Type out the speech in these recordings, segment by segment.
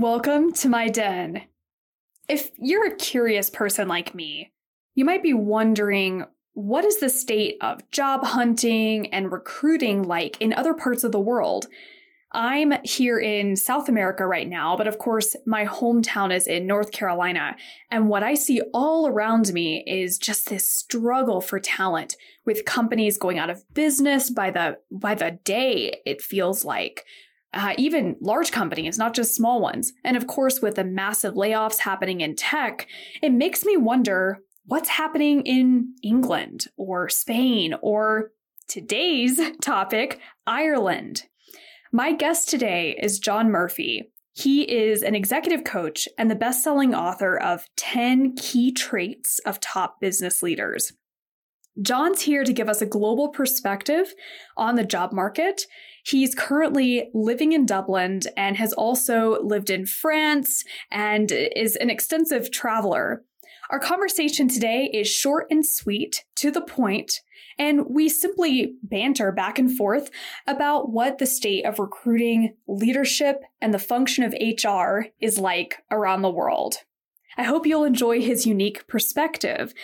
Welcome to my den. If you're a curious person like me, you might be wondering, what is the state of job hunting and recruiting like in other parts of the world? I'm here in South America right now, but of course, my hometown is in North Carolina. And what I see all around me is just this struggle for talent with companies going out of business by the day, it feels like. Even large companies, not just small ones. And of course, with the massive layoffs happening in tech, it makes me wonder what's happening in England or Spain or today's topic, Ireland. My guest today is John Murphy. He is an executive coach and the best-selling author of 10 Key Traits of Top Business Leaders. John's here to give us a global perspective on the job market. He's currently living in Dublin and has also lived in France and is an extensive traveler. Our conversation today is short and sweet, to the point, and we simply banter back and forth about what the state of recruiting, leadership, and the function of HR is like around the world. I hope you'll enjoy his unique perspective.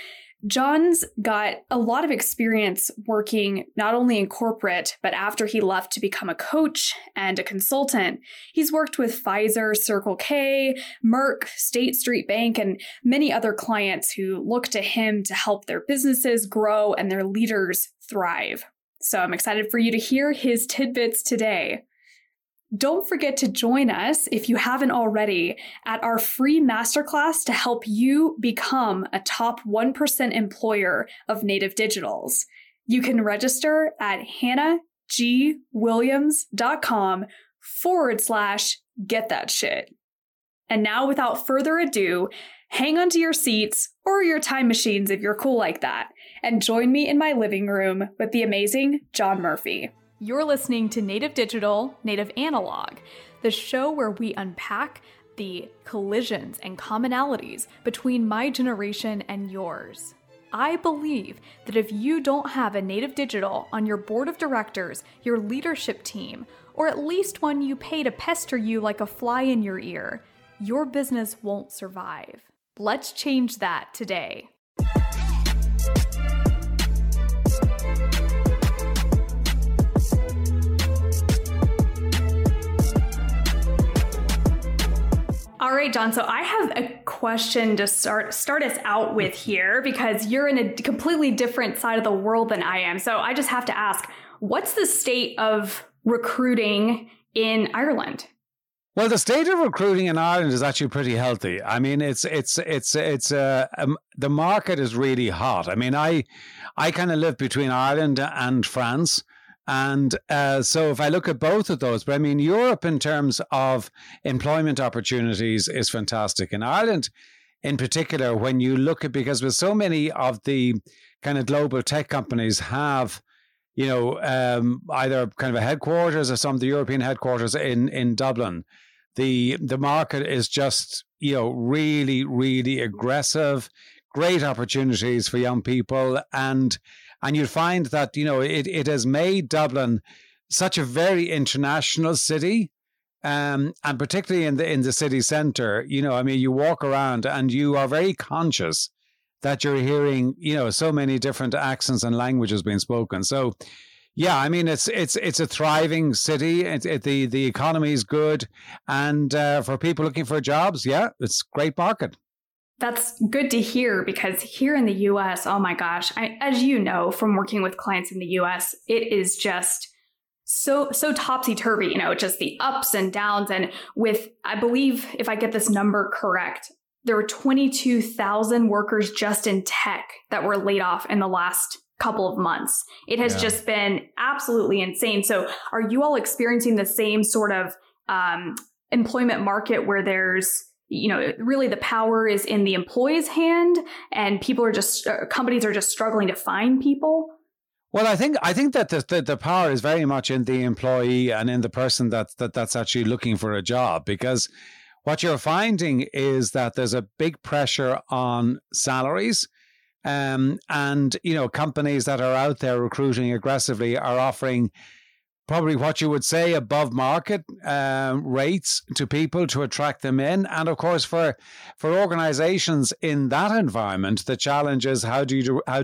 John's got a lot of experience working not only in corporate, but after he left to become a coach and a consultant. He's worked with Pfizer, Circle K, Merck, State Street Bank, and many other clients who look to him to help their businesses grow and their leaders thrive. So I'm excited for you to hear his tidbits today. Don't forget to join us, if you haven't already, at our free masterclass to help you become a top 1% employer of Native Digitals. You can register at hannahgwilliams.com/get that shit. And now, without further ado, hang onto your seats or your time machines if you're cool like that, and join me in my living room with the amazing John Murphy. You're listening to Native Digital, Native Analog, the show where we unpack the collisions and commonalities between my generation and yours. I believe that if you don't have a Native Digital on your board of directors, your leadership team, or at least one you pay to pester you like a fly in your ear, your business won't survive. Let's change that today. All right, John, so I have a question to start us out with here, because you're in a completely different side of the world than I am. So I just have to ask, what's the state of recruiting in Ireland? Well, the state of recruiting in Ireland is actually pretty healthy. I mean, the market is really hot. I mean, I kind of live between Ireland and France. And so if I look at both of those, but I mean, Europe in terms of employment opportunities is fantastic. In Ireland, in particular, when you look at, because with so many of the kind of global tech companies have, you know, either kind of a headquarters or some of the European headquarters in Dublin, the market is just, you know, really, really aggressive, great opportunities for young people. And you'll find that, you know, it has made Dublin such a very international city, and particularly in the city centre. You know, I mean, you walk around and you are very conscious that you're hearing, you know, so many different accents and languages being spoken. So, yeah, I mean, it's a thriving city. The economy is good, and for people looking for jobs, yeah, it's a great market. That's good to hear, because here in the U.S., oh my gosh, as you know from working with clients in the U.S., it is just so topsy-turvy, you know, just the ups and downs. And with, I believe, if I get this number correct, there were 22,000 workers just in tech that were laid off in the last couple of months. It has just been absolutely insane. So are you all experiencing the same sort of employment market where there's, you know, really the power is in the employee's hand and people are just, companies are just struggling to find people? Well, I think that the power is very much in the employee and in the person that's actually looking for a job, because what you're finding is that there's a big pressure on salaries, and, you know, companies that are out there recruiting aggressively are offering probably what you would say above market rates to people to attract them in. And of course, for organizations in that environment, the challenge is how do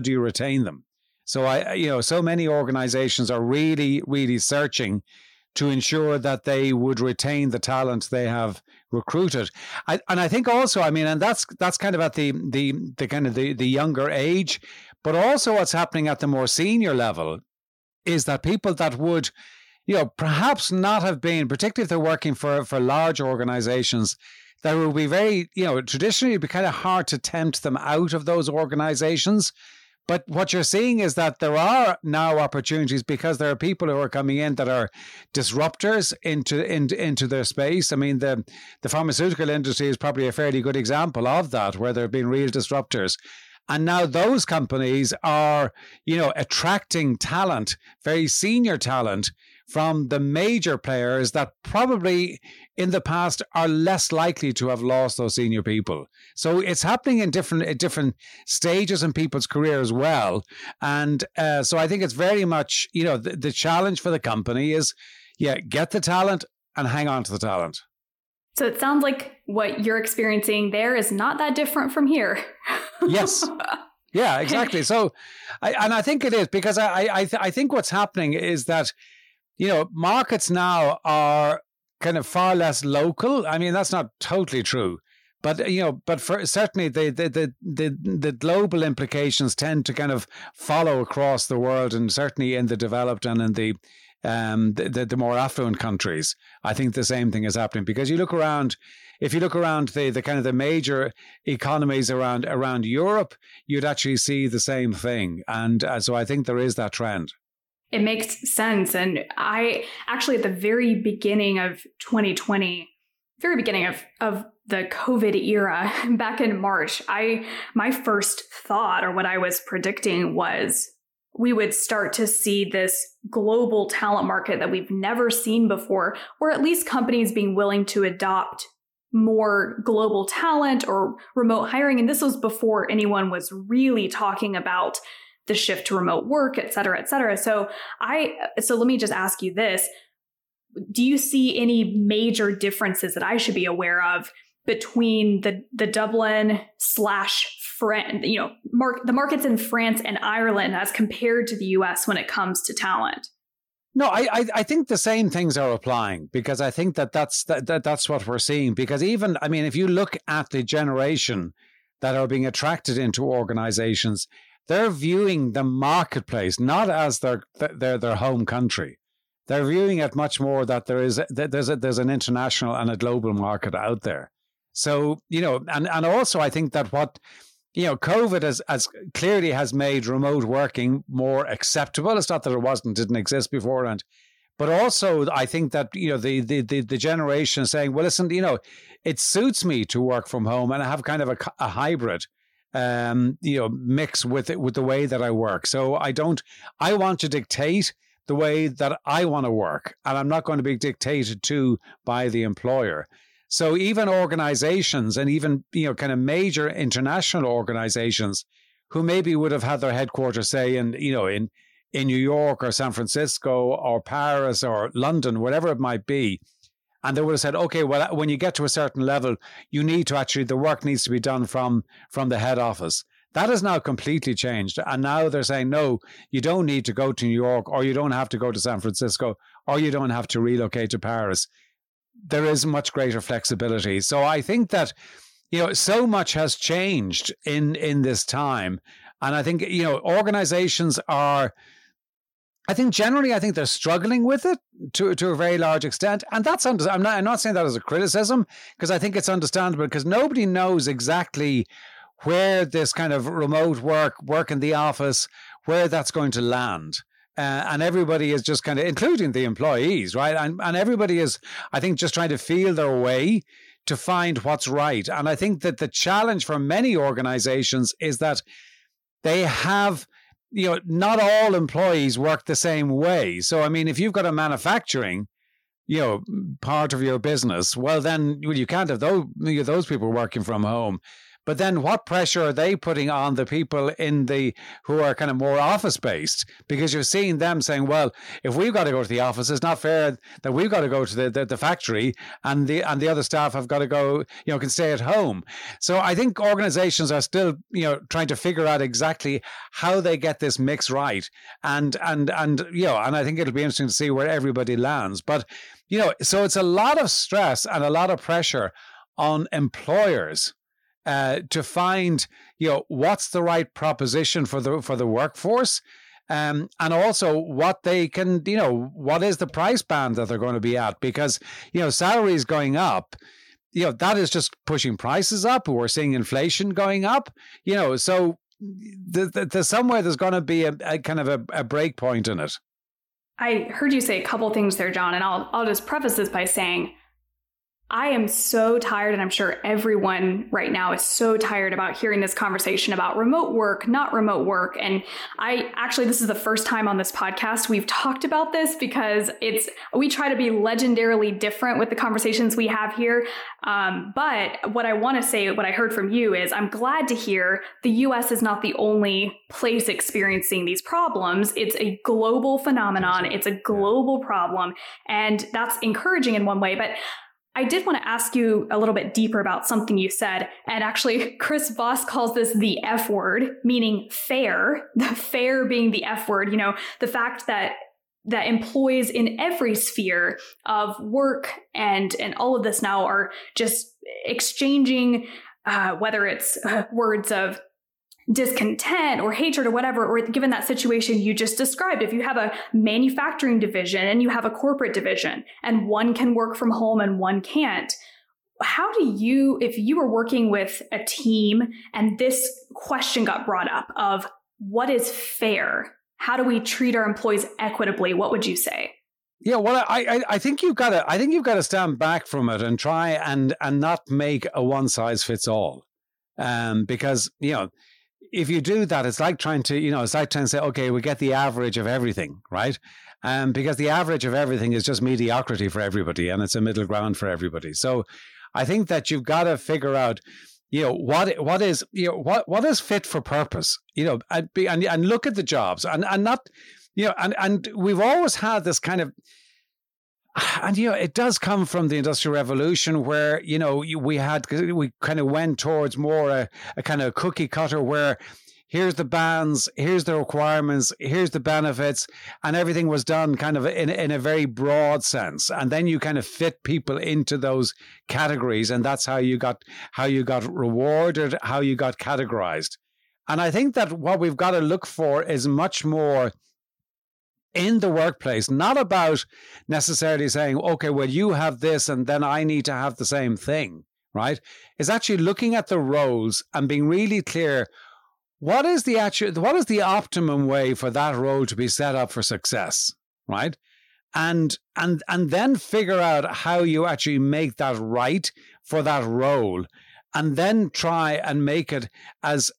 you retain them? So so many organizations are really, really searching to ensure that they would retain the talent they have recruited. I think also, and that's kind of at the younger age, but also what's happening at the more senior level is that people that would, perhaps not have been, particularly if they're working for large organizations, that will be very, traditionally it'd be kind of hard to tempt them out of those organizations. But what you're seeing is that there are now opportunities because there are people who are coming in that are disruptors into their space. The pharmaceutical industry is probably a fairly good example of that, where there have been real disruptors. And now those companies are, attracting talent, very senior talent from the major players that probably in the past are less likely to have lost those senior people. So it's happening in different stages in people's career as well. And so I think it's very much, the challenge for the company is, get the talent and hang on to the talent. So it sounds like what you're experiencing there is not that different from here. Yes. Yeah, exactly. So, I think it is because I think what's happening is that, markets now are kind of far less local. That's not totally true, but, for certainly the global implications tend to kind of follow across the world, and certainly in the developed and in the more affluent countries. I think the same thing is happening because if you look around the kind of the major economies around Europe, you'd actually see the same thing. And so I think there is that trend. It makes sense. And I actually, at the very beginning of 2020, very beginning of the COVID era, back in March, my first thought, or what I was predicting, was we would start to see this global talent market that we've never seen before, or at least companies being willing to adopt more global talent or remote hiring. And this was before anyone was really talking about the shift to remote work, et cetera, et cetera. So let me just ask you this. Do you see any major differences that I should be aware of between the Dublin / France, the markets in France and Ireland as compared to the US when it comes to talent? No, I think the same things are applying, because I think that's what we're seeing. Because even, if you look at the generation that are being attracted into organizations, they're viewing the marketplace not as their home country. They're viewing it much more that there's an international and a global market out there. So, and also I think that what, COVID has clearly has made remote working more acceptable. It's not that it didn't exist beforehand. But also I think that, the generation is saying, well, listen, it suits me to work from home and I have kind of a hybrid mix with the way that I work. So I want to dictate the way that I want to work, and I'm not going to be dictated to by the employer. So even organizations, and even, kind of major international organizations who maybe would have had their headquarters, say, in New York or San Francisco or Paris or London, whatever it might be. And they would have said, okay, well, when you get to a certain level, you need to the work needs to be done from the head office. That has now completely changed. And now they're saying, no, you don't need to go to New York, or you don't have to go to San Francisco, or you don't have to relocate to Paris. There is much greater flexibility. So I think that, so much has changed in this time. And I think, organizations are... I think they're struggling with it to a very large extent. And that's I'm not saying that as a criticism, because I think it's understandable, because nobody knows exactly where this kind of remote work in the office, where that's going to land. And everybody is just kind of, including the employees, right? And everybody is, I think, just trying to feel their way to find what's right. And I think that the challenge for many organizations is that they have... not all employees work the same way. So, if you've got a manufacturing, part of your business, well, then you can't have those people working from home. But then what pressure are they putting on the people in the who are kind of more office-based? Because you're seeing them saying, well, if we've got to go to the office, it's not fair that we've got to go to the factory and the other staff have got to go, you know, can stay at home. So I think organizations are still, you know, trying to figure out exactly how they get this mix right. And you know, and I think it'll be interesting to see where everybody lands. But, you know, so it's a lot of stress and a lot of pressure on employers to find, you know, what's the right proposition for the workforce, and also what they can, you know, what is the price band that they're going to be at, because, you know, salaries going up, you know, that is just pushing prices up. We're seeing inflation going up, you know, so there's somewhere there's going to be a kind of a break point in it. I heard you say a couple things there, John, and I'll just preface this by saying I am so tired, and I'm sure everyone right now is so tired about hearing this conversation about remote work, not remote work. And this is the first time on this podcast we've talked about this, because we try to be legendarily different with the conversations we have here. But what I want to say, what I heard from you is I'm glad to hear the US is not the only place experiencing these problems. It's a global phenomenon. It's a global problem. And that's encouraging in one way, but I did want to ask you a little bit deeper about something you said. And actually, Chris Voss calls this the F word, meaning fair, the fair being the F word, you know, the fact that employees in every sphere of work and all of this now are just exchanging, whether it's words of discontent or hatred or whatever, or given that situation you just described, if you have a manufacturing division and you have a corporate division and one can work from home and one can't, how do you, if you were working with a team and this question got brought up of what is fair, how do we treat our employees equitably, what would you say? Yeah, well, I think you've got to stand back from it and try and not make a one size fits all, because, you know, if you do that, it's like trying to say, okay, we get the average of everything, right? Because the average of everything is just mediocrity for everybody, and it's a middle ground for everybody. So I think that you've got to figure out, you know, what is fit for purpose, you know, and look at the jobs and not, you know, and we've always had this kind of, and, you know, it does come from the Industrial Revolution where, you know, we kind of went towards more a kind of cookie cutter where here's the bands, here's the requirements, here's the benefits, and everything was done kind of in a very broad sense. And then you kind of fit people into those categories, and that's how you got rewarded, how you got categorized. And I think that what we've got to look for is much more in the workplace, not about necessarily saying, okay, well, you have this and then I need to have the same thing, right? Is actually looking at the roles and being really clear, what is the optimum way for that role to be set up for success, right? And then figure out how you actually make that right for that role, and then try and make it as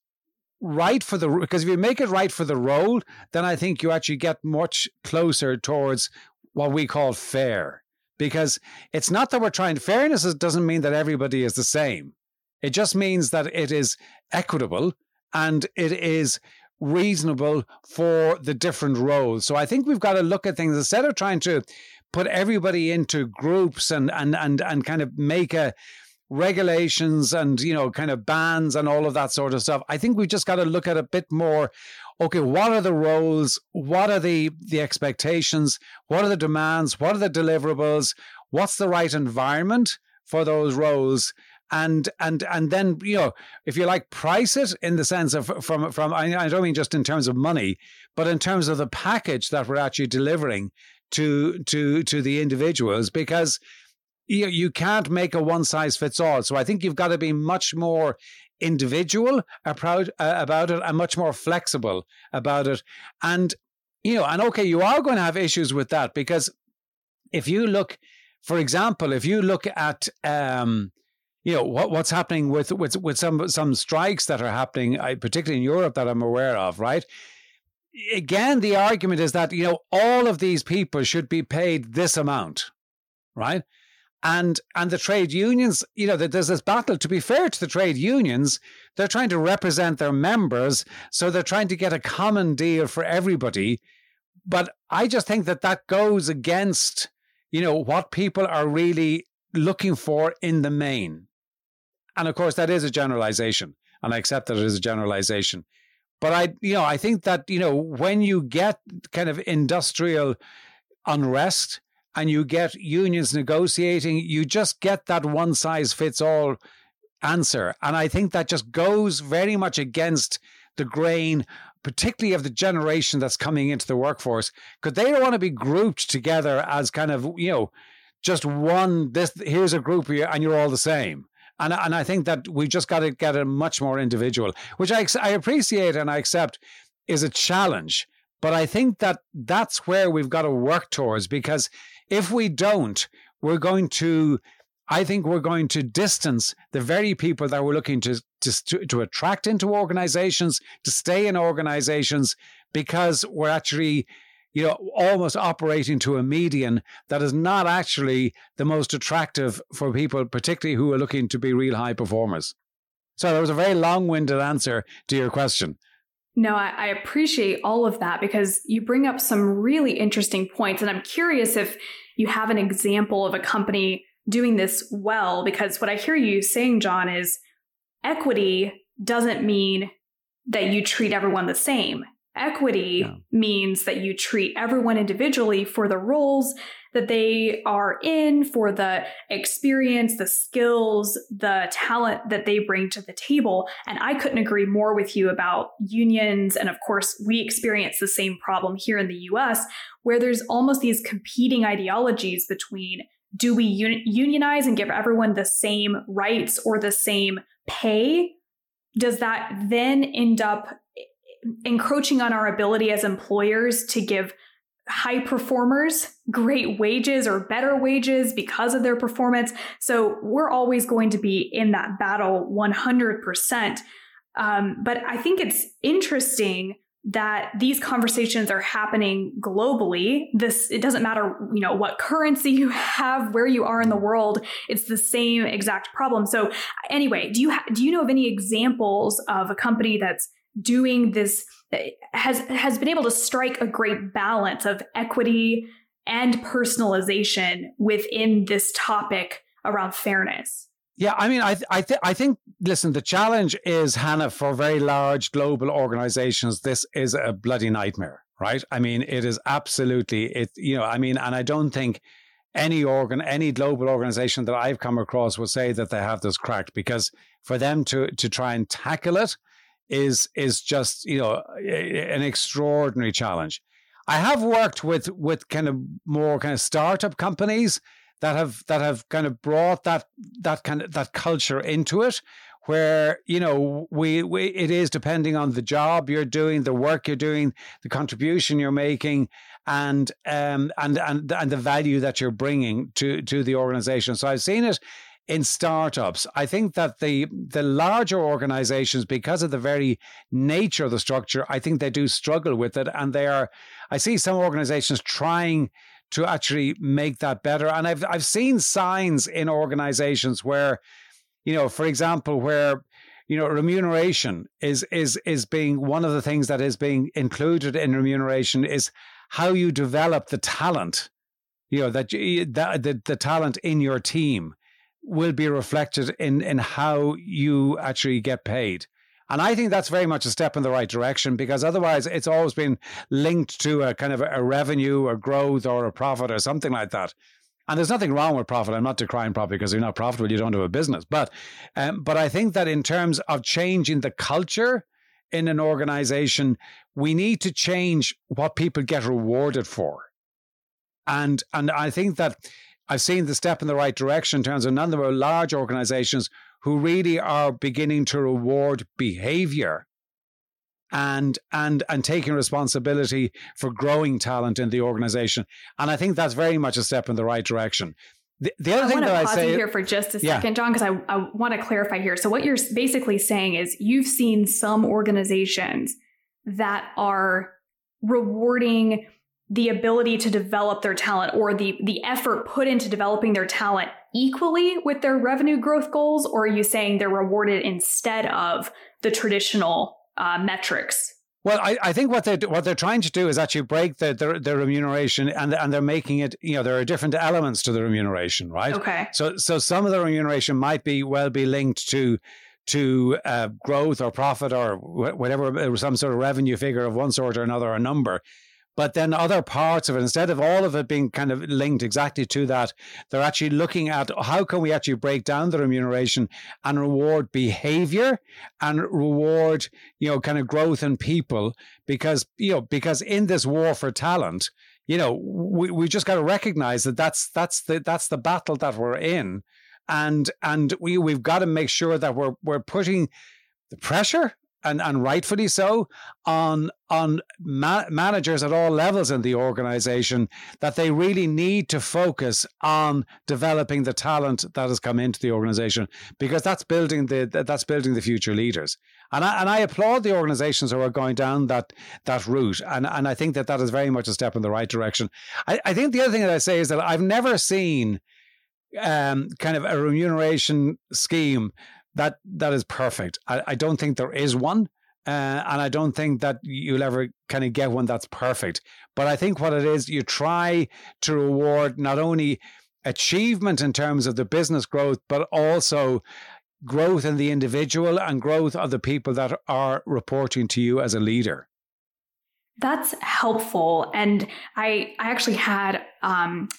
right for the, because if you make it right for the role, then I think you actually get much closer towards what we call fair, because it's not that we're trying, fairness doesn't mean that everybody is the same. It just means that it is equitable and it is reasonable for the different roles. So I think we've got to look at things instead of trying to put everybody into groups and kind of make a regulations and, you know, kind of bans and all of that sort of stuff. I think we've just got to look at a bit more, okay, what are the roles? What are the expectations? What are the demands? What are the deliverables? What's the right environment for those roles? And then, you know, if you like, price it in the sense of from I don't mean just in terms of money, but in terms of the package that we're actually delivering to the individuals, because you can't make a one-size-fits-all. So I think you've got to be much more individual about it and much more flexible about it. And, you know, and okay, you are going to have issues with that, because if you look, for example, at, you know, what's happening with some strikes that are happening, particularly in Europe, that I'm aware of, right? Again, the argument is that, you know, all of these people should be paid this amount, right? And the trade unions, you know, there's this battle. To be fair to the trade unions, they're trying to represent their members, so they're trying to get a common deal for everybody. But I just think that that goes against, you know, what people are really looking for in the main. And of course, that is a generalization, and I accept that it is a generalization. But I think that, you know, when you get kind of industrial unrest, and you get unions negotiating, you just get that one-size-fits-all answer. And I think that just goes very much against the grain, particularly of the generation that's coming into the workforce, because they don't want to be grouped together as kind of, you know, just one, this, here's a group here and you're all the same. And I think that we just got to get it much more individual, which I appreciate and I accept is a challenge. But I think that that's where we've got to work towards, because if we don't, we're going to distance the very people that we're looking to attract into organizations, to stay in organizations, because we're actually, you know, almost operating to a median that is not actually the most attractive for people, particularly who are looking to be real high performers. So that was a very long-winded answer to your question. No, I appreciate all of that, because you bring up some really interesting points. And I'm curious if you have an example of a company doing this well, because what I hear you saying, John, is equity doesn't mean that you treat everyone the same. Equity means that you treat everyone individually for the roles that they are in, for the experience, the skills, the talent that they bring to the table. And I couldn't agree more with you about unions. And of course, we experience the same problem here in the US, where there's almost these competing ideologies between, do we unionize and give everyone the same rights or the same pay? Does that then end up encroaching on our ability as employers to give high performers great wages or better wages because of their performance? So we're always going to be in that battle 100%. But I think it's interesting that these conversations are happening globally. It doesn't matter, you know, what currency you have, where you are in the world, it's the same exact problem. So anyway, do you know of any examples of a company that's doing this, has been able to strike a great balance of equity and personalization within this topic around fairness? Yeah, I mean, I think, listen, the challenge is, Hannah, for very large global organizations, this is a bloody nightmare, right? I mean, it is absolutely, and I don't think any global organization that I've come across will say that they have this cracked, because for them to try and tackle it, is just, you know, an extraordinary challenge. I have worked with kind of more kind of startup companies that have kind of brought that culture into it, where, you know, we it is depending on the job you're doing, the work you're doing, the contribution you're making, and the value that you're bringing to the organization. So I've seen it in startups. I think that the larger organizations, because of the very nature of the structure, I think they do struggle with it. And I see some organizations trying to actually make that better. And I've seen signs in organizations where, you know, for example, where, you know, remuneration is being one of the things that is being included in remuneration is how you develop the talent, you know, the talent in your team will be reflected in how you actually get paid. And I think that's very much a step in the right direction, because otherwise it's always been linked to a kind of a revenue or growth or a profit or something like that. And there's nothing wrong with profit. I'm not decrying profit, because if you're not profitable, you don't have a business. But I think that in terms of changing the culture in an organization, we need to change what people get rewarded for. And I think that I've seen the step in the right direction in terms of a number of large organizations who really are beginning to reward behavior and taking responsibility for growing talent in the organization. And I think that's very much a step in the right direction. The other thing that I say... I want to pause you here for just a second, John, because I want to clarify here. So what you're basically saying is you've seen some organizations that are rewarding the ability to develop their talent or the effort put into developing their talent equally with their revenue growth goals? Or are you saying they're rewarded instead of the traditional metrics? Well, I think what they're trying to do is actually break their remuneration, and they're making it, you know, there are different elements to the remuneration, right? Okay. So some of the remuneration might be linked to growth or profit or whatever, some sort of revenue figure of one sort or another, or number. But then other parts of it, instead of all of it being kind of linked exactly to that, they're actually looking at how can we actually break down the remuneration and reward behavior and reward, you know, kind of growth in people, because in this war for talent, you know, we just got to recognize that that's the battle that we're in, and we've got to make sure that we're putting the pressure. And rightfully so, on managers at all levels in the organization, that they really need to focus on developing the talent that has come into the organization, because that's building the future leaders. And I applaud the organizations who are going down that route. And I think that is very much a step in the right direction. I think the other thing that I say is that I've never seen kind of a remuneration scheme that is perfect. I don't think there is one, and I don't think that you'll ever kind of get one that's perfect. But I think what it is, you try to reward not only achievement in terms of the business growth, but also growth in the individual and growth of the people that are reporting to you as a leader. That's helpful. And I actually had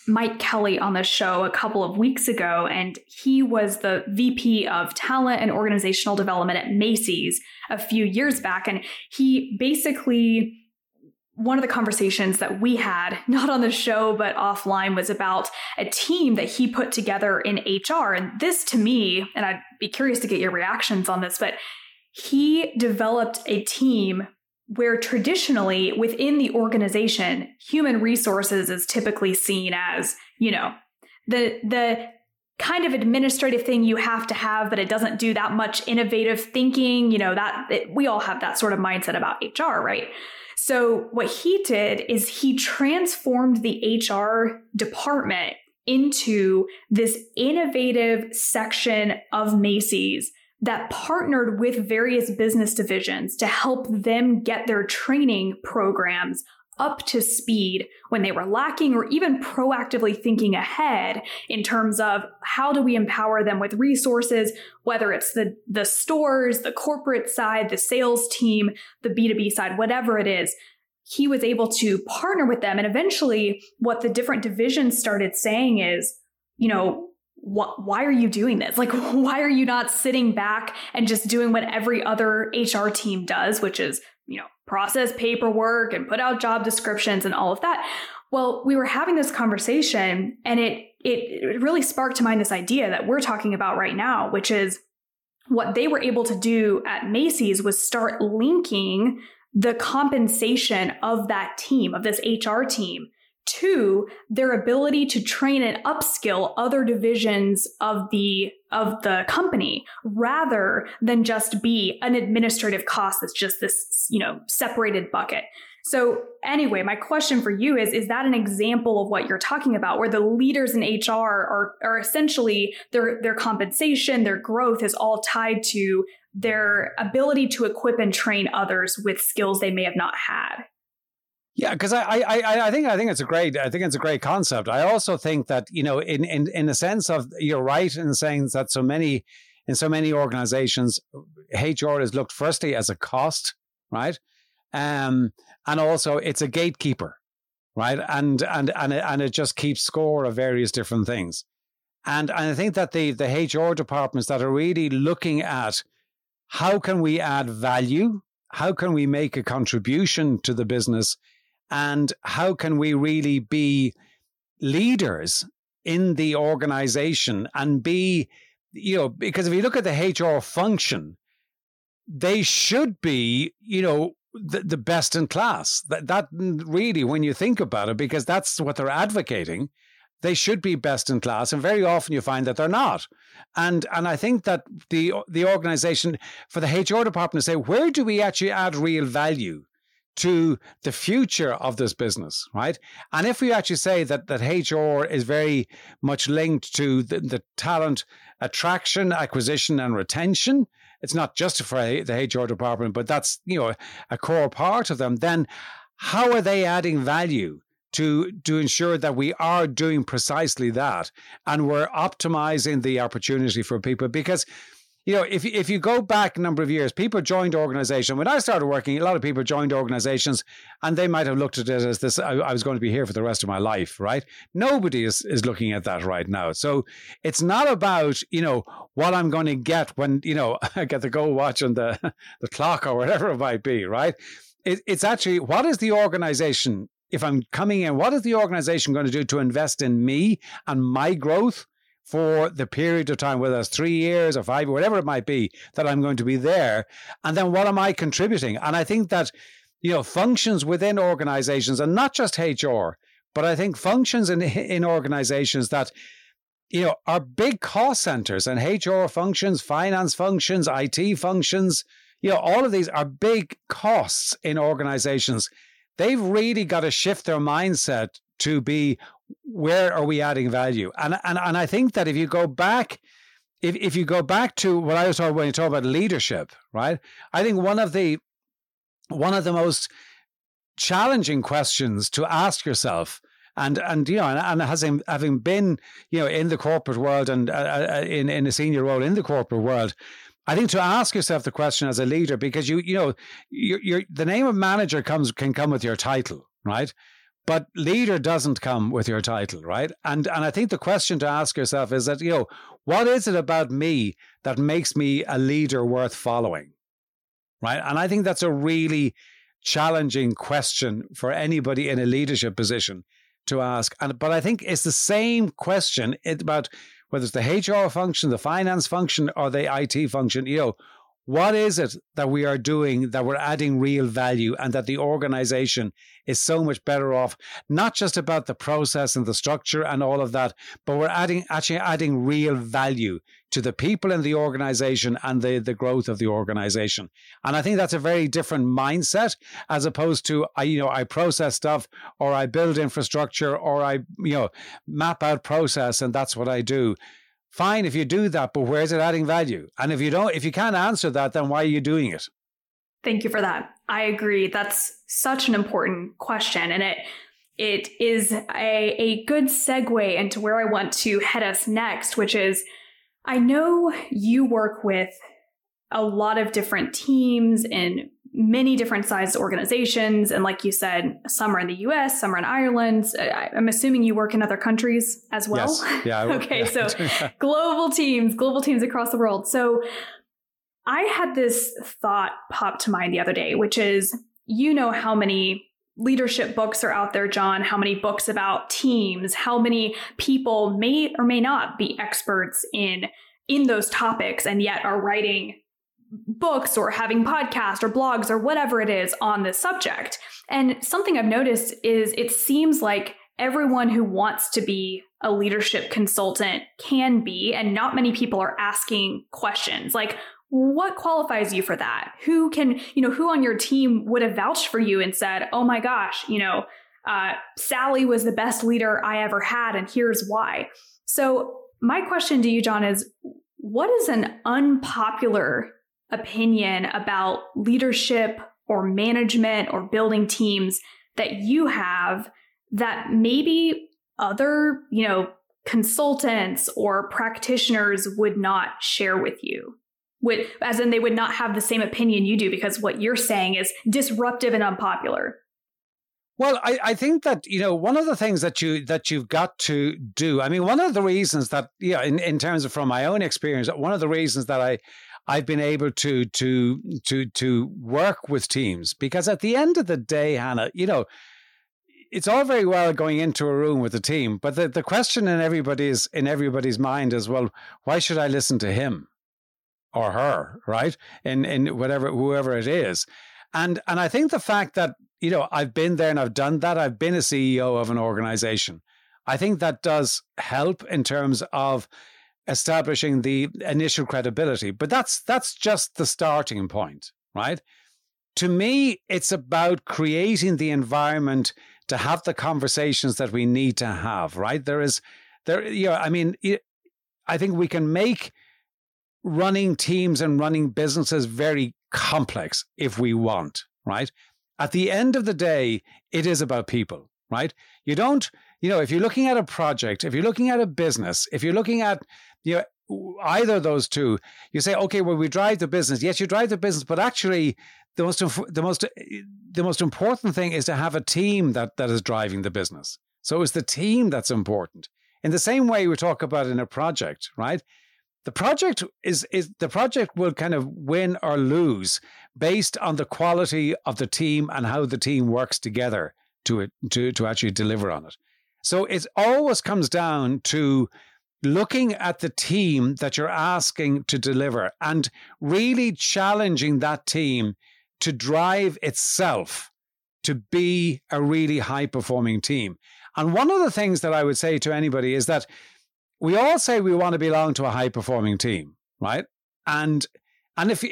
Mike Kelly on the show a couple of weeks ago, and he was the VP of Talent and Organizational Development at Macy's a few years back. And he basically, one of the conversations that we had, not on the show, but offline, was about a team that he put together in HR. And this, to me, and I'd be curious to get your reactions on this, but he developed a team where traditionally within the organization, human resources is typically seen as, you know, the kind of administrative thing you have to have, but it doesn't do that much innovative thinking. You know, we all have that sort of mindset about HR, right? So what he did is he transformed the HR department into this innovative section of Macy's that partnered with various business divisions to help them get their training programs up to speed when they were lacking, or even proactively thinking ahead in terms of how do we empower them with resources, whether it's the stores, the corporate side, the sales team, the B2B side, whatever it is. He was able to partner with them. And eventually what the different divisions started saying is, you know, why are you doing this? Like, why are you not sitting back and just doing what every other HR team does, which is, you know, process paperwork and put out job descriptions and all of that? Well, we were having this conversation, and it really sparked to mind this idea that we're talking about right now, which is what they were able to do at Macy's was start linking the compensation of that team, of this HR team, to their ability to train and upskill other divisions of the company, rather than just be an administrative cost that's just this, you know, separated bucket. So anyway, my question for you is that an example of what you're talking about, where the leaders in HR are essentially their compensation, their growth is all tied to their ability to equip and train others with skills they may have not had? Yeah, because I think it's a great concept. I also think that, you know, in a sense of, you're right in saying that in so many organizations, HR is looked firstly as a cost, right? And also it's a gatekeeper, right? And it just keeps score of various different things. And I think that the HR departments that are really looking at how can we add value, how can we make a contribution to the business, and how can we really be leaders in the organization and be, you know, because if you look at the HR function, they should be, you know, the best in class. That really, when you think about it, because that's what they're advocating, they should be best in class. And very often you find that they're not. And I think that the organization, for the HR department to say, where do we actually add real value to the future of this business, right? And if we actually say that HR is very much linked to the talent attraction, acquisition, and retention, it's not just for the HR department, but that's, you know, a core part of them, then how are they adding value to ensure that we are doing precisely that and we're optimizing the opportunity for people? Because, you know, if you go back a number of years, people joined organizations. When I started working, a lot of people joined organizations and they might have looked at it as this, I was going to be here for the rest of my life, right? Nobody is looking at that right now. So it's not about, you know, what I'm going to get when, you know, I get the gold watch and the clock or whatever it might be, right? It's actually, what is the organization, if I'm coming in, what is the organization going to do to invest in me and my growth for the period of time, whether it's 3 years or 5, whatever it might be, that I'm going to be there? And then what am I contributing? And I think that, you know, functions within organizations, and not just HR, but I think functions in organizations that, you know, are big cost centers, and HR functions, finance functions, IT functions, you know, all of these are big costs in organizations. They've really got to shift their mindset to be, where are we adding value? And I think that if you go back, if you go back to what I was talking about when you talk about leadership, right? I think one of the most challenging questions to ask yourself, and you know, and having been, you know, in the corporate world and in a senior role in the corporate world, I think to ask yourself the question as a leader, because you know the name of manager can come with your title, right? But leader doesn't come with your title, right? And I think the question to ask yourself is that, you know, what is it about me that makes me a leader worth following, right? And I think that's a really challenging question for anybody in a leadership position to ask. But I think it's the same question about whether it's the HR function, the finance function, or the IT function. You know, what is it that we are doing that we're adding real value and that the organization is so much better off, not just about the process and the structure and all of that, but we're actually adding real value to the people in the organization and the growth of the organization. And I think that's a very different mindset as opposed to, you know, I process stuff or I build infrastructure or I, you know, map out process and that's what I do. Fine if you do that, but where is it adding value? And if you can't answer that, then why are you doing it? Thank you for that. I agree. That's such an important question. And it is a good segue into where I want to head us next, which is, I know you work with a lot of different teams in many different sized organizations. And like you said, some are in the US, some are in Ireland. I'm assuming you work in other countries as well. Yes. Yeah. Okay. Yeah. So global teams across the world. So I had this thought pop to mind the other day, which is, you know, how many leadership books are out there, John, how many books about teams, how many people may or may not be experts in those topics and yet are writing books or having podcasts or blogs or whatever it is on this subject. And something I've noticed is it seems like everyone who wants to be a leadership consultant can be, and not many people are asking questions like, what qualifies you for that? Who can, you know, who on your team would have vouched for you and said, oh my gosh, you know, Sally was the best leader I ever had, and here's why. So my question to you, John, is what is an unpopular opinion about leadership or management or building teams that you have that maybe other, you know, consultants or practitioners would not share with you? As in, they would not have the same opinion you do because what you're saying is disruptive and unpopular. Well, I think that, you know, one of the things that you've got to do, I mean, one of the reasons that, you know, in terms of from my own experience, one of the reasons that I've been able to work with teams, because at the end of the day, Hannah, you know, it's all very well going into a room with a team, but the question in everybody's mind is, well, why should I listen to him or her, right? In whoever it is. And I think the fact that, you know, I've been there and I've done that, I've been a CEO of an organization, I think that does help in terms of establishing the initial credibility. But that's just the starting point, right? To me, it's about creating the environment to have the conversations that we need to have, right? I think we can make running teams and running businesses very complex if we want, right? At the end of the day, it is about people, right? If you're looking at a project, if you're looking at a business, if you're looking at, either of those two, you say, okay, well, we drive the business. Yes, you drive the business, but actually the most important thing is to have a team that is driving the business. So it's the team that's important. In the same way we talk about in a project, right? The project will kind of win or lose based on the quality of the team and how the team works together to actually deliver on it. So it always comes down to looking at the team that you're asking to deliver and really challenging that team to drive itself to be a really high-performing team. And one of the things that I would say to anybody is that we all say we want to belong to a high-performing team, right? And if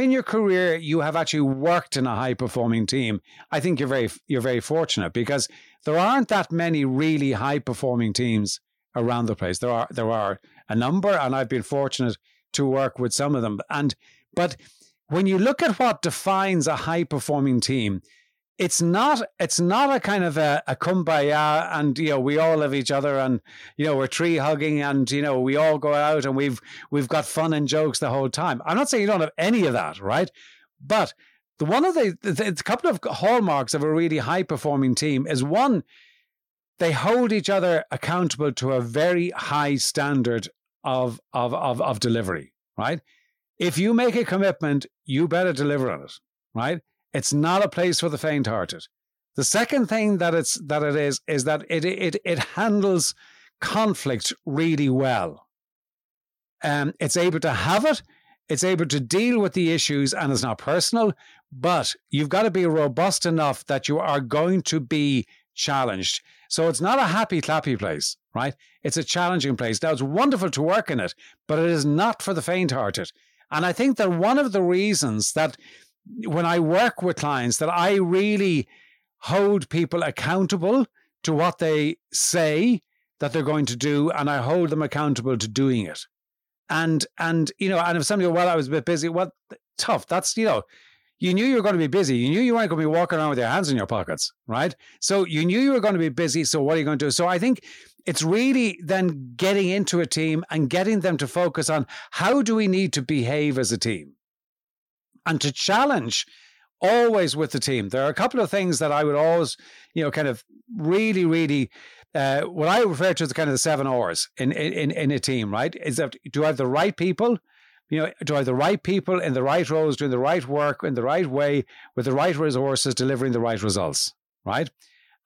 in your career you have actually worked in a high-performing team, I think you're very fortunate, because there aren't that many really high-performing teams around the place. There are a number, and I've been fortunate to work with some of them. But when you look at what defines a high-performing team, it's not a kind of a kumbaya and, we all love each other and, we're tree hugging and, we all go out and we've got fun and jokes the whole time. I'm not saying you don't have any of that, right? But the couple of hallmarks of a really high performing team is, one, they hold each other accountable to a very high standard of delivery, right? If you make a commitment, you better deliver on it, right? It's not a place for the faint-hearted. The second thing that it is that it handles conflict really well. It's able to have it. It's able to deal with the issues, and it's not personal. But you've got to be robust enough that you are going to be challenged. So it's not a happy, clappy place, right? It's a challenging place. Now, it's wonderful to work in it, but it is not for the faint-hearted. And I think that one of the reasons that when I work with clients, that I really hold people accountable to what they say that they're going to do, and I hold them accountable to doing it. And if somebody goes, well, I was a bit busy, well, tough. That's, you knew you were going to be busy. You knew you weren't going to be walking around with your hands in your pockets, right? So you knew you were going to be busy. So what are you going to do? So I think it's really then getting into a team and getting them to focus on how do we need to behave as a team, and to challenge always with the team. There are a couple of things that I would always, kind of really, really, what I refer to as kind of the 7 hours in a team, right? Is that, do I have the right people? Do I have the right people in the right roles, doing the right work in the right way, with the right resources, delivering the right results, right?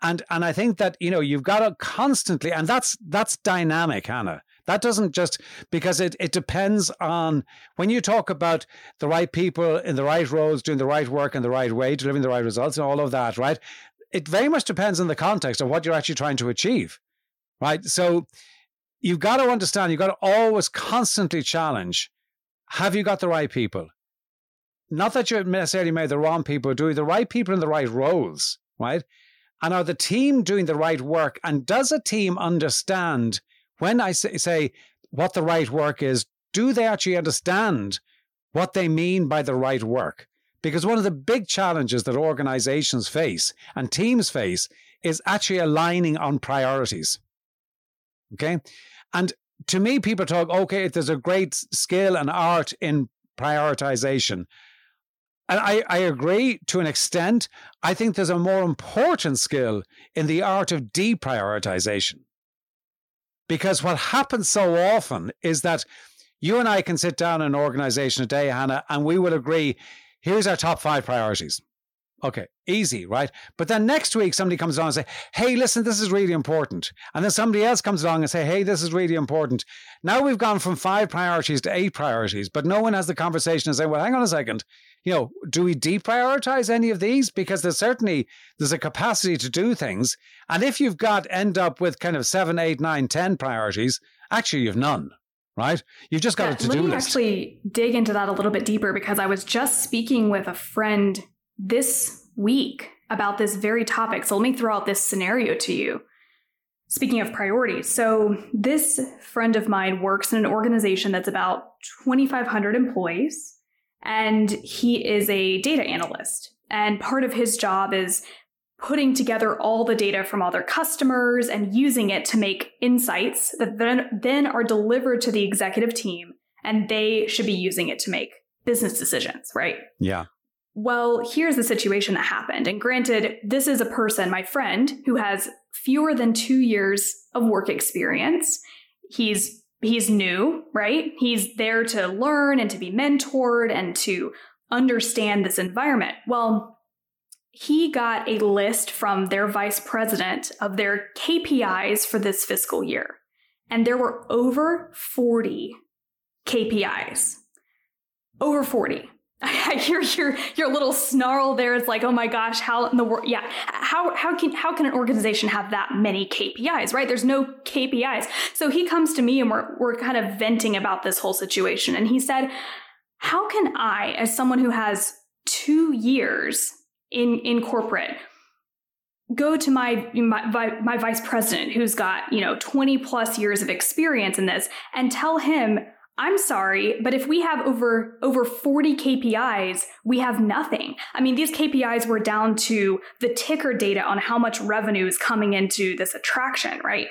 And I think that, you've got to constantly, and that's dynamic, Hannah. That doesn't just, because it depends on, when you talk about the right people in the right roles, doing the right work in the right way, delivering the right results and all of that, right? It very much depends on the context of what you're actually trying to achieve, right? So you've got to understand, you've got to always constantly challenge, have you got the right people? Not that you necessarily made the wrong people, do the right people in the right roles, right? And are the team doing the right work? And does a team understand, when I say what the right work is, do they actually understand what they mean by the right work? Because one of the big challenges that organizations face and teams face is actually aligning on priorities. Okay? And to me, people talk, okay, there's a great skill and art in prioritization. And I agree to an extent. I think there's a more important skill in the art of deprioritization. Because what happens so often is that you and I can sit down in an organization today, Hannah, and we will agree, here's our top 5 priorities. Okay, easy, right? But then next week, somebody comes along and say, hey, listen, this is really important. And then somebody else comes along and say, hey, this is really important. Now we've gone from 5 priorities to 8 priorities, but no one has the conversation and say, well, hang on a second. Do we deprioritize any of these? Because there's a capacity to do things. And if you've end up with kind of 7, 8, 9, 10 priorities, actually you've none. Right? You've just got a to-do list. Let me actually dig into that a little bit deeper, because I was just speaking with a friend this week about this very topic. So let me throw out this scenario to you. Speaking of priorities, so this friend of mine works in an organization that's about 2,500 employees, and he is a data analyst. And part of his job is putting together all the data from all their customers and using it to make insights that then are delivered to the executive team, and they should be using it to make business decisions, right? Yeah. Well, here's the situation that happened. And granted, this is a person, my friend, who has fewer than 2 years of work experience. He's new, right? He's there to learn and to be mentored and to understand this environment. Well, he got a list from their vice president of their KPIs for this fiscal year. And there were over 40 KPIs. Over 40. I hear your little snarl there. It's like, oh my gosh, how in the world? Yeah. How can an organization have that many KPIs, right? There's no KPIs. So he comes to me and we're kind of venting about this whole situation. And he said, how can I, as someone who has 2 years in corporate, go to my vice president who's got, 20 plus years of experience in this and tell him, I'm sorry, but if we have over 40 KPIs, we have nothing. I mean, these KPIs were down to the ticker data on how much revenue is coming into this attraction, right?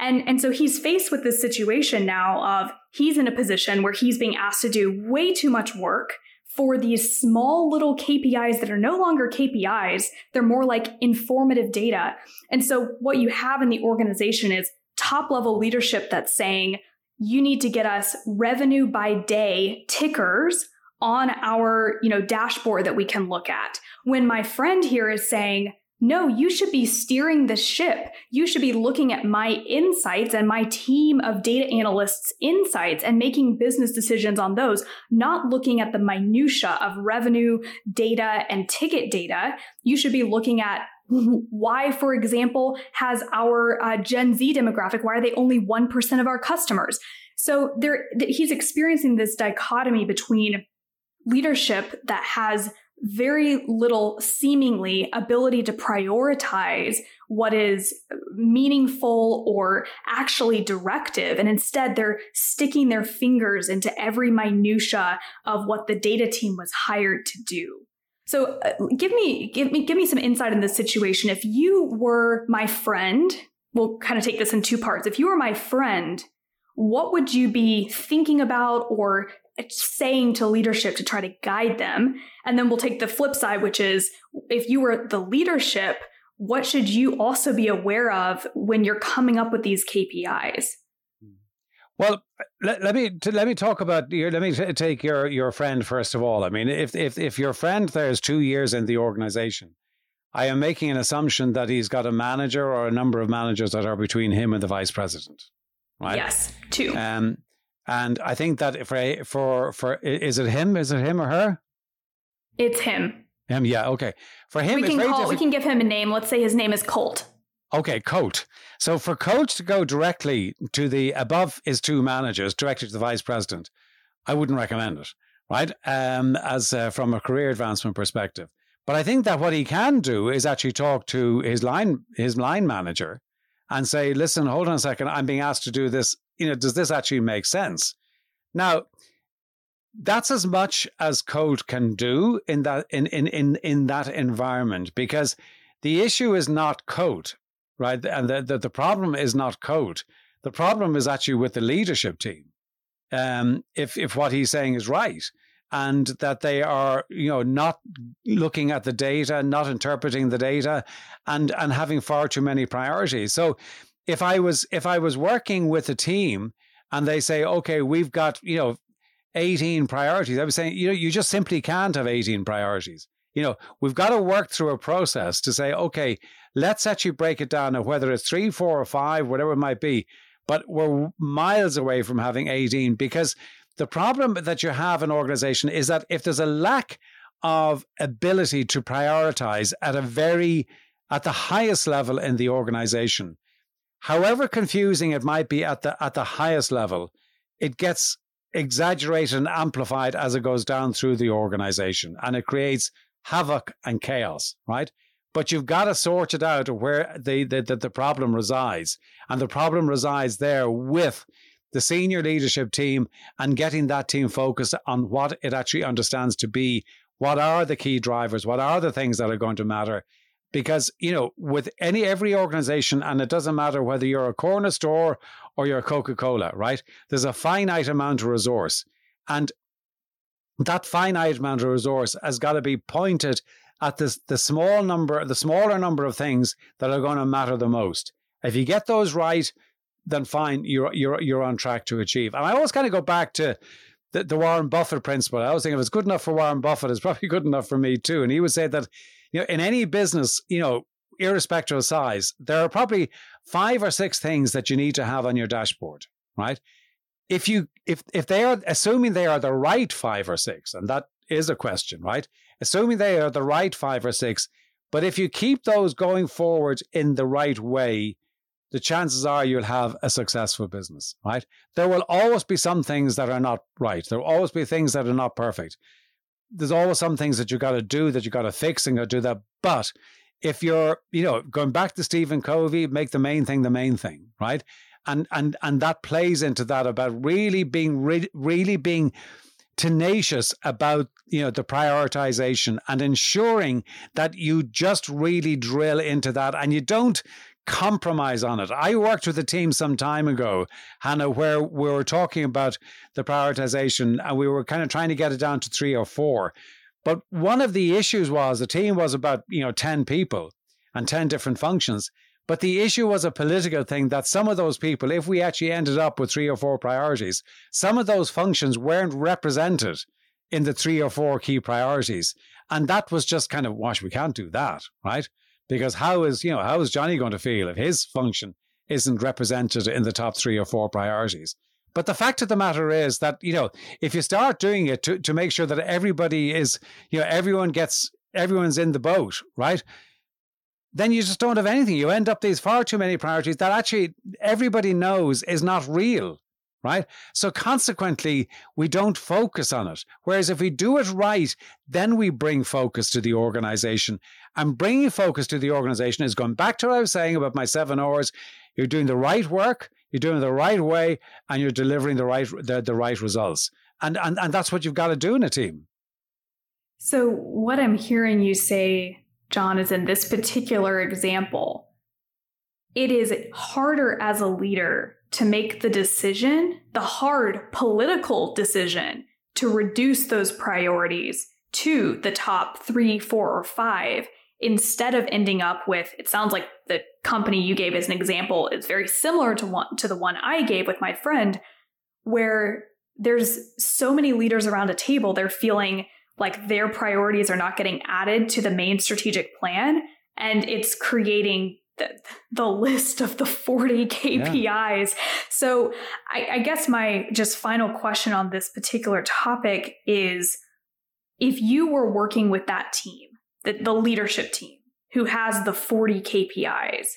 And so he's faced with this situation now of he's in a position where he's being asked to do way too much work for these small little KPIs that are no longer KPIs. They're more like informative data. And so what you have in the organization is top-level leadership that's saying, you need to get us revenue by day tickers on our, dashboard that we can look at. When my friend here is saying, no, you should be steering the ship. You should be looking at my insights and my team of data analysts' insights and making business decisions on those, not looking at the minutia of revenue data and ticket data. You should be looking at why, for example, has our Gen Z demographic, why are they only 1% of our customers? So he's experiencing this dichotomy between leadership that has very little seemingly ability to prioritize what is meaningful or actually directive. And instead, they're sticking their fingers into every minutia of what the data team was hired to do. So give me some insight in this situation. If you were my friend, we'll kind of take this in two parts. If you were my friend, what would you be thinking about or saying to leadership to try to guide them? And then we'll take the flip side, which is if you were the leadership, what should you also be aware of when you're coming up with these KPIs? Well, let me talk about your. Let me take your friend first of all. I mean, if your friend there is 2 years in the organization, I am making an assumption that he's got a manager or a number of managers that are between him and the vice president, right? Yes, two. And I think that for is it him or her? It's him. Him, yeah, okay. For him, we can give him a name. Let's say his name is Colt. Okay, Coach. So for Coach to go directly to the above is two managers, directly to the vice president, I wouldn't recommend it, right? From a career advancement perspective. But I think that what he can do is actually talk to his line manager and say, listen, hold on a second, I'm being asked to do this. Does this actually make sense? Now, that's as much as Coach can do in that environment, because the issue is not Coach. Right. And the problem is not Code. The problem is actually with the leadership team. If what he's saying is right, and that they are, not looking at the data, not interpreting the data, and having far too many priorities. So if I was working with a team and they say, okay, we've got, 18 priorities, I was saying, you just simply can't have 18 priorities. We've got to work through a process to say, okay, let's actually break it down, whether it's 3, 4, or 5, whatever it might be. But we're miles away from having 18, because the problem that you have in organization is that if there's a lack of ability to prioritize at the highest level in the organization, however confusing it might be at the highest level, it gets exaggerated and amplified as it goes down through the organization, and it creates havoc and chaos, right? But you've got to sort it out where the problem resides. And the problem resides there with the senior leadership team and getting that team focused on what it actually understands to be. What are the key drivers? What are the things that are going to matter? Because, you know, with every organization, and it doesn't matter whether you're a corner store or you're a Coca-Cola, right? There's a finite amount of resource. And that finite amount of resource has got to be pointed at the smaller number of things that are going to matter the most. If you get those right, then fine, you're on track to achieve. And I always kind of go back to the Warren Buffett principle. I always think if it's good enough for Warren Buffett, it's probably good enough for me too. And he would say that, you know, in any business, you know, irrespective of size, there are probably 5 or 6 things that you need to have on your dashboard, right? If they are, assuming they are the right 5 or 6, and that is a question, right? Assuming they are the right 5 or 6, but if you keep those going forward in the right way, the chances are you'll have a successful business, right? There will always be some things that are not right. There will always be things that are not perfect. There's always some things that you got to do, that you got to fix and go do that. But if you're, you know, going back to Stephen Covey, make the main thing, right? And that plays into that about really being tenacious about, you know, the prioritization and ensuring that you just really drill into that and you don't compromise on it. I worked with a team some time ago, Hannah, where we were talking about the prioritization and we were kind of trying to get it down to 3 or 4. But one of the issues was the team was about, you know, 10 people and 10 different functions. But the issue was a political thing that some of those people, if we actually ended up with 3 or 4 priorities, some of those functions weren't represented in the 3 or 4 key priorities. And that was just kind of, "Wash, we can't do that," right? Because how is Johnny going to feel if his function isn't represented in the top 3 or 4 priorities? But the fact of the matter is that, you know, if you start doing it to make sure that everybody is, you know, everyone's in the boat, right? Then you just don't have anything. You end up these far too many priorities that actually everybody knows is not real, right? So consequently, we don't focus on it. Whereas if we do it right, then we bring focus to the organization. And bringing focus to the organization is going back to what I was saying about my 7 hours. You're doing the right work, you're doing it the right way, and you're delivering the right results. And that's what you've got to do in a team. So what I'm hearing you say, John, is in this particular example, it is harder as a leader to make the decision, the hard political decision, to reduce those priorities to the top 3, 4, or 5, instead of ending up with, it sounds like the company you gave as an example is very similar to the one I gave with my friend, where there's so many leaders around a table, they're feeling like their priorities are not getting added to the main strategic plan. And it's creating the list of the 40 KPIs. Yeah. So I guess my just final question on this particular topic is, if you were working with that team, the leadership team who has the 40 KPIs,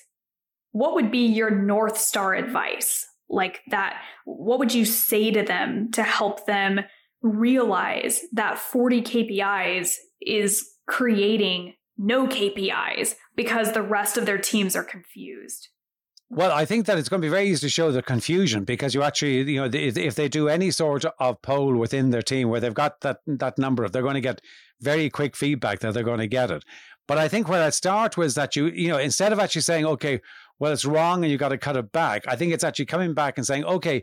what would be your North Star advice like that? What would you say to them to help them realize that 40 KPIs is creating no KPIs because the rest of their teams are confused? Well, I think that it's going to be very easy to show the confusion, because you actually, you know, if they do any sort of poll within their team where they've got that number, they're going to get very quick feedback that they're going to get it. But I think where I'd start was that you know, instead of actually saying, okay, well, it's wrong and you got to cut it back, I think it's actually coming back and saying, okay,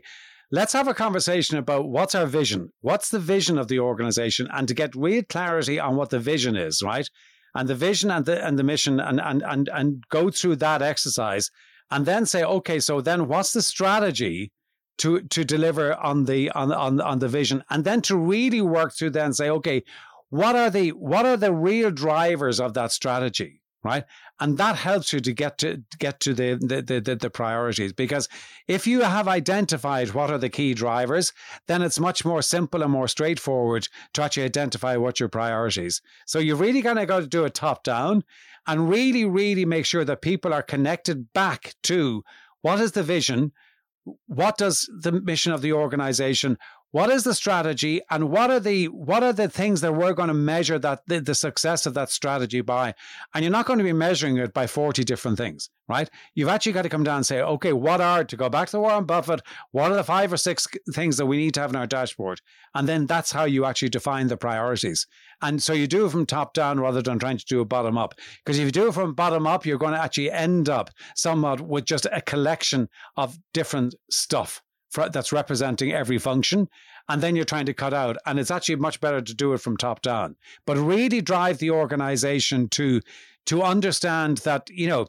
let's have a conversation about what's our vision. What's the vision of the organization? And to get real clarity on what the vision is, right? And the vision and the mission and go through that exercise and then say, okay, so then what's the strategy to deliver on the vision? And then to really work through then say, okay, what are the real drivers of that strategy? Right. And that helps you to get to the priorities, because if you have identified what are the key drivers, then it's much more simple and more straightforward to actually identify what your priorities. So you've really kind of got to do it top down and really, really make sure that people are connected back to what is the vision, what does the mission of the organization, What is the strategy, and what are the things that we're going to measure that the success of that strategy by? And you're not going to be measuring it by 40 different things, right? You've actually got to come down and say, okay, to go back to Warren Buffett, what are the 5 or 6 things that we need to have in our dashboard? And then that's how you actually define the priorities. And so you do it from top down rather than trying to do it bottom up. Because if you do it from bottom up, you're going to actually end up somewhat with just a collection of different stuff that's representing every function, and then you're trying to cut out. And it's actually much better to do it from top down, but really drive the organization to understand that, you know,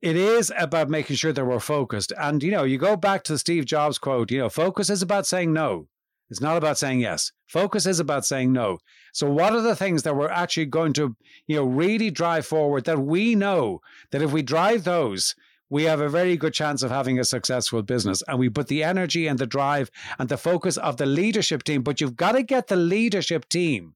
it is about making sure that we're focused. And, you know, you go back to the Steve Jobs quote, you know, focus is about saying no. It's not about saying yes. Focus is about saying no. So what are the things that we're actually going to, you know, really drive forward, that we know that if we drive those, we have a very good chance of having a successful business, and we put the energy and the drive and the focus of the leadership team. But you've got to get the leadership team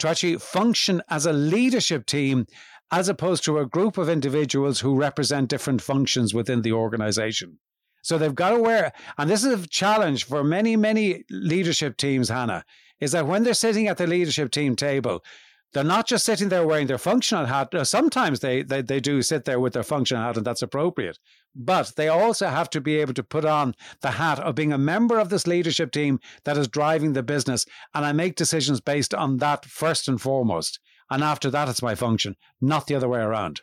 to actually function as a leadership team, as opposed to a group of individuals who represent different functions within the organization. So they've got to wear, and this is a challenge for many, many leadership teams, Hannah, is that when they're sitting at the leadership team table, they're not just sitting there wearing their functional hat. Sometimes they do sit there with their functional hat, and that's appropriate. But they also have to be able to put on the hat of being a member of this leadership team that is driving the business. And I make decisions based on that first and foremost. And after that, it's my function, not the other way around.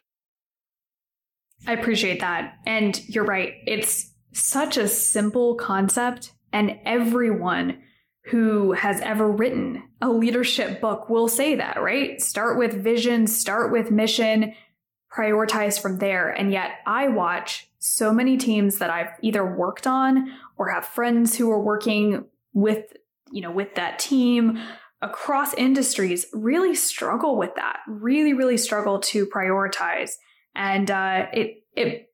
I appreciate that. And you're right. It's such a simple concept, and everyone who has ever written a leadership book will say that, right? Start with vision, start with mission, prioritize from there. And yet I watch so many teams that I've either worked on or have friends who are working with, you know, with that team across industries really struggle with that, really struggle to prioritize. And it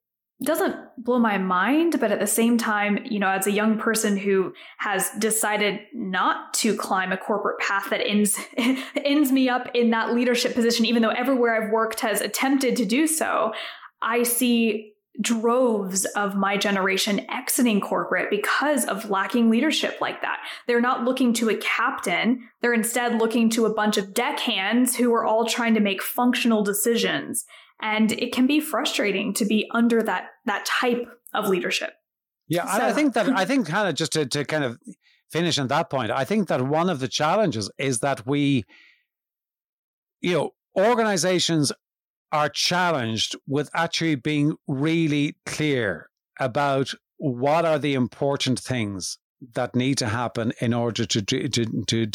doesn't blow my mind, but at the same time, you know, as a young person who has decided not to climb a corporate path that ends me up in that leadership position, even though everywhere I've worked has attempted to do so, I see droves of my generation exiting corporate because of lacking leadership like that. They're not looking to a captain. They're instead looking to a bunch of deckhands who are all trying to make functional decisions. And it can be frustrating to be under that type of leadership. Yeah, so. And I think kind of just to kind of finish on that point, I think that one of the challenges is that we, you know, organizations are challenged with actually being really clear about what are the important things that need to happen in order to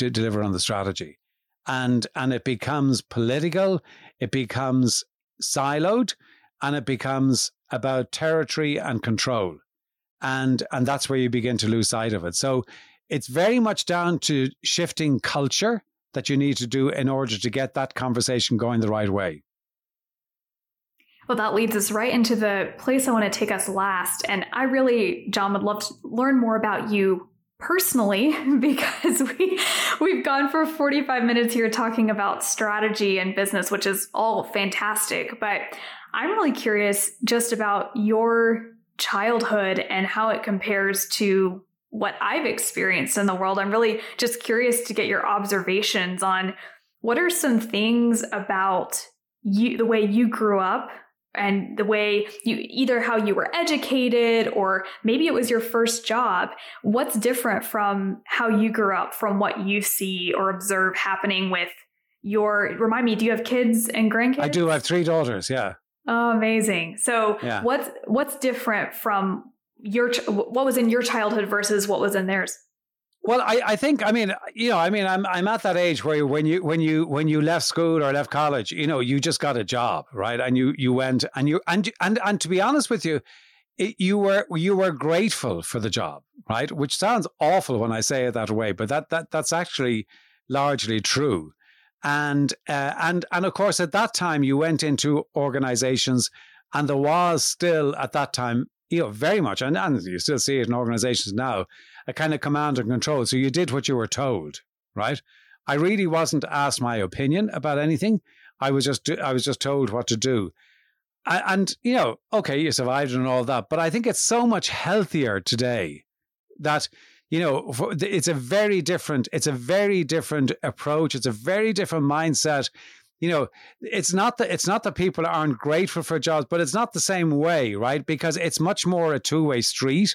deliver on the strategy. And it becomes political, it becomes siloed, and it becomes about territory and control. And that's where you begin to lose sight of it. So it's very much down to shifting culture that you need to do in order to get that conversation going the right way. Well, that leads us right into the place I want to take us last. And I really, John, would love to learn more about you personally, because we've gone for 45 minutes here talking about strategy and business, which is all fantastic. But I'm really curious just about your childhood and how it compares to what I've experienced in the world. I'm really just curious to get your observations on what are some things about you, the way you grew up, and the way you, either how you were educated or maybe it was your first job. What's different from how you grew up from what you see or observe happening with your, remind me, do you have kids and grandkids? I do. I have 3 daughters. Yeah. Oh, amazing. So yeah. What's different from what was in your childhood versus what was in theirs? Well, I think I'm at that age where when you left school or left college, you know, you just got a job, right? And you went and to be honest with you, you were grateful for the job, right? Which sounds awful when I say it that way, but that's actually largely true. And of course, at that time, you went into organizations, and there was still at that time, you know, very much, and you still see it in organizations now, a kind of command and control. So you did what you were told, right? I really wasn't asked my opinion about anything. I was just told what to do. And, you know, okay, you survived and all that, but I think it's so much healthier today that, you know, it's a very different approach. It's a very different mindset. You know, it's not that people aren't grateful for jobs, but it's not the same way, right? Because it's much more a two-way street.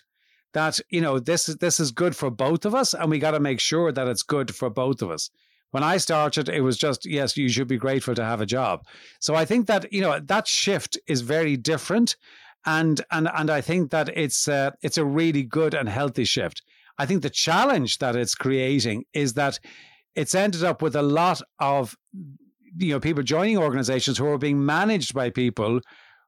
That, you know, this is good for both of us, and we got to make sure that it's good for both of us. When I started, it was just, yes, you should be grateful to have a job. So I think that, you know, that shift is very different, and I think that it's a really good and healthy shift. I think the challenge that it's creating is that it's ended up with a lot of, you know, people joining organizations who are being managed by people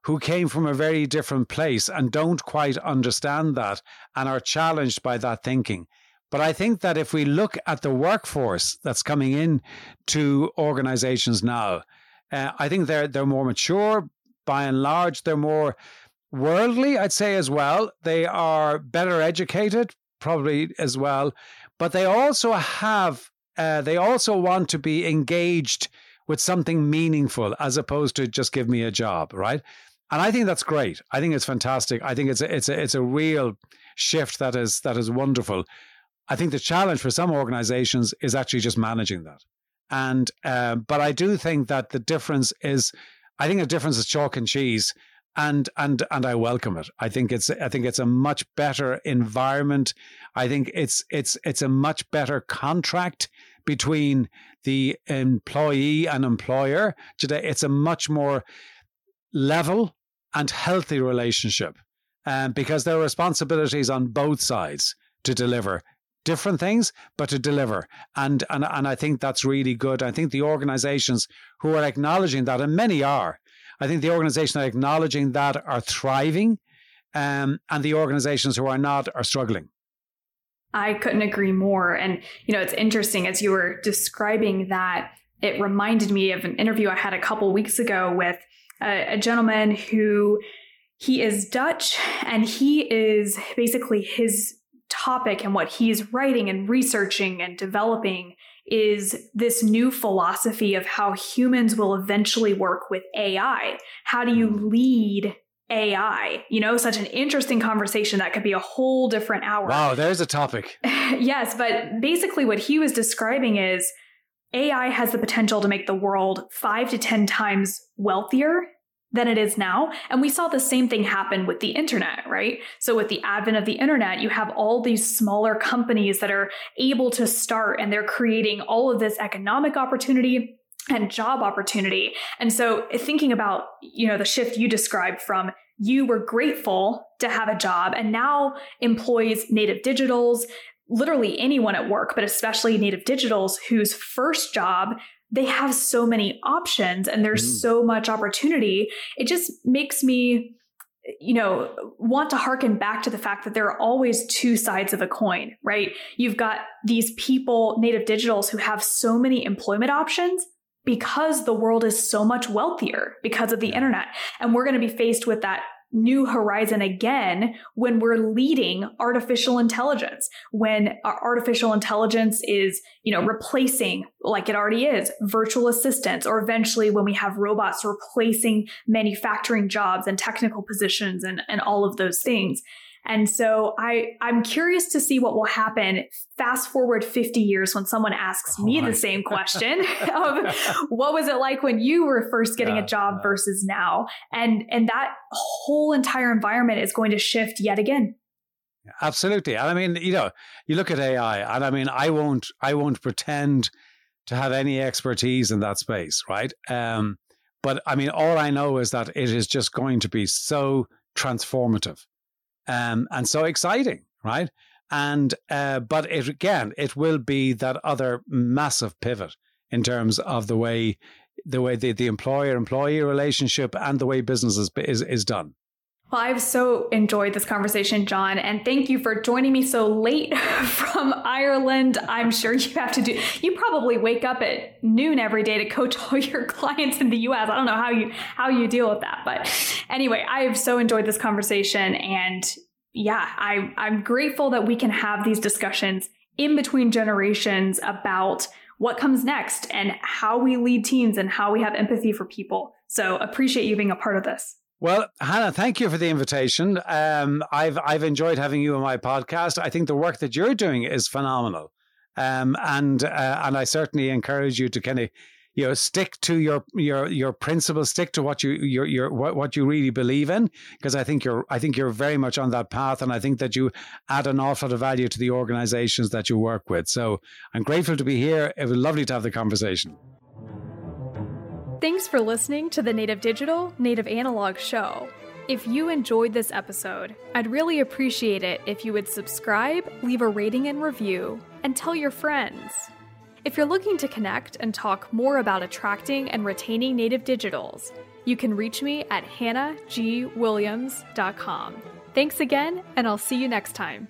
who came from a very different place and don't quite understand that and are challenged by that thinking. But I think that if we look at the workforce that's coming in to organizations now, I think they're more mature. By and large, they're more worldly, I'd say, as well. They are better educated, probably, as well. But they also have, they also want to be engaged with something meaningful, as opposed to just give me a job, right? And I think that's great. I think it's fantastic. I think it's a real shift that is wonderful. I think the challenge for some organizations is actually just managing that. And but I do think that the difference is chalk and cheese, and I welcome it. I think it's a much better environment. I think it's a much better contract between the employee and employer today. It's a much more level and healthy relationship, because there are responsibilities on both sides to deliver different things, but to deliver. And I think that's really good. I think the organizations who are acknowledging that, and many are, I think the organizations that are acknowledging that are thriving, and the organizations who are not are struggling. I couldn't agree more. And, you know, it's interesting as you were describing that, it reminded me of an interview I had a couple weeks ago with a gentleman who, he is Dutch, and he is basically his topic and what he's writing and researching and developing is this new philosophy of how humans will eventually work with AI. How do you lead AI? You know, such an interesting conversation that could be a whole different hour. Wow, there's a topic. Yes, but basically what he was describing is AI has the potential to make the world 5 to 10 times wealthier than it is now. And we saw the same thing happen with the internet, right? So with the advent of the internet, you have all these smaller companies that are able to start, and they're creating all of this economic opportunity and job opportunity. And so thinking about, you know, the shift you described from you were grateful to have a job, and now employs Native Digitals, literally anyone at work, but especially Native Digitals whose first job, they have so many options and there's so much opportunity. It just makes me, you know, want to hearken back to the fact that there are always two sides of a coin, right? You've got these people, Native Digitals, who have so many employment options because the world is so much wealthier because of the internet. And we're going to be faced with that new horizon again when we're leading artificial intelligence, when artificial intelligence is, you know, replacing, like it already is, virtual assistants, or eventually when we have robots replacing manufacturing jobs and technical positions and all of those things. And so I'm curious to see what will happen. Fast forward 50 years when someone asks me the same question of what was it like when you were first getting a job versus now? And that whole entire environment is going to shift yet again. Absolutely. And I mean, you know, you look at AI, and I mean, I won't pretend to have any expertise in that space, right? But I mean, all I know is that it is just going to be so transformative. And so exciting, right? And but it, again, it will be that other massive pivot in terms of the way the employer-employee relationship and the way business is done. Well, I've so enjoyed this conversation, John, and thank you for joining me so late from Ireland. I'm sure you probably wake up at noon every day to coach all your clients in the US. I don't know how you deal with that. But anyway, I've so enjoyed this conversation. And yeah, I'm grateful that we can have these discussions in between generations about what comes next and how we lead teams and how we have empathy for people. So appreciate you being a part of this. Well, Hannah, thank you for the invitation. I've enjoyed having you on my podcast. I think the work that you're doing is phenomenal, and I certainly encourage you to kind of, you know, stick to your principles, stick to what you really believe in, because I think you're very much on that path, and I think that you add an awful lot of value to the organizations that you work with. So I'm grateful to be here. It was lovely to have the conversation. Thanks for listening to the Native Digital, Native Analog show. If you enjoyed this episode, I'd really appreciate it if you would subscribe, leave a rating and review, and tell your friends. If you're looking to connect and talk more about attracting and retaining Native Digitals, you can reach me at hannahgwilliams.com. Thanks again, and I'll see you next time.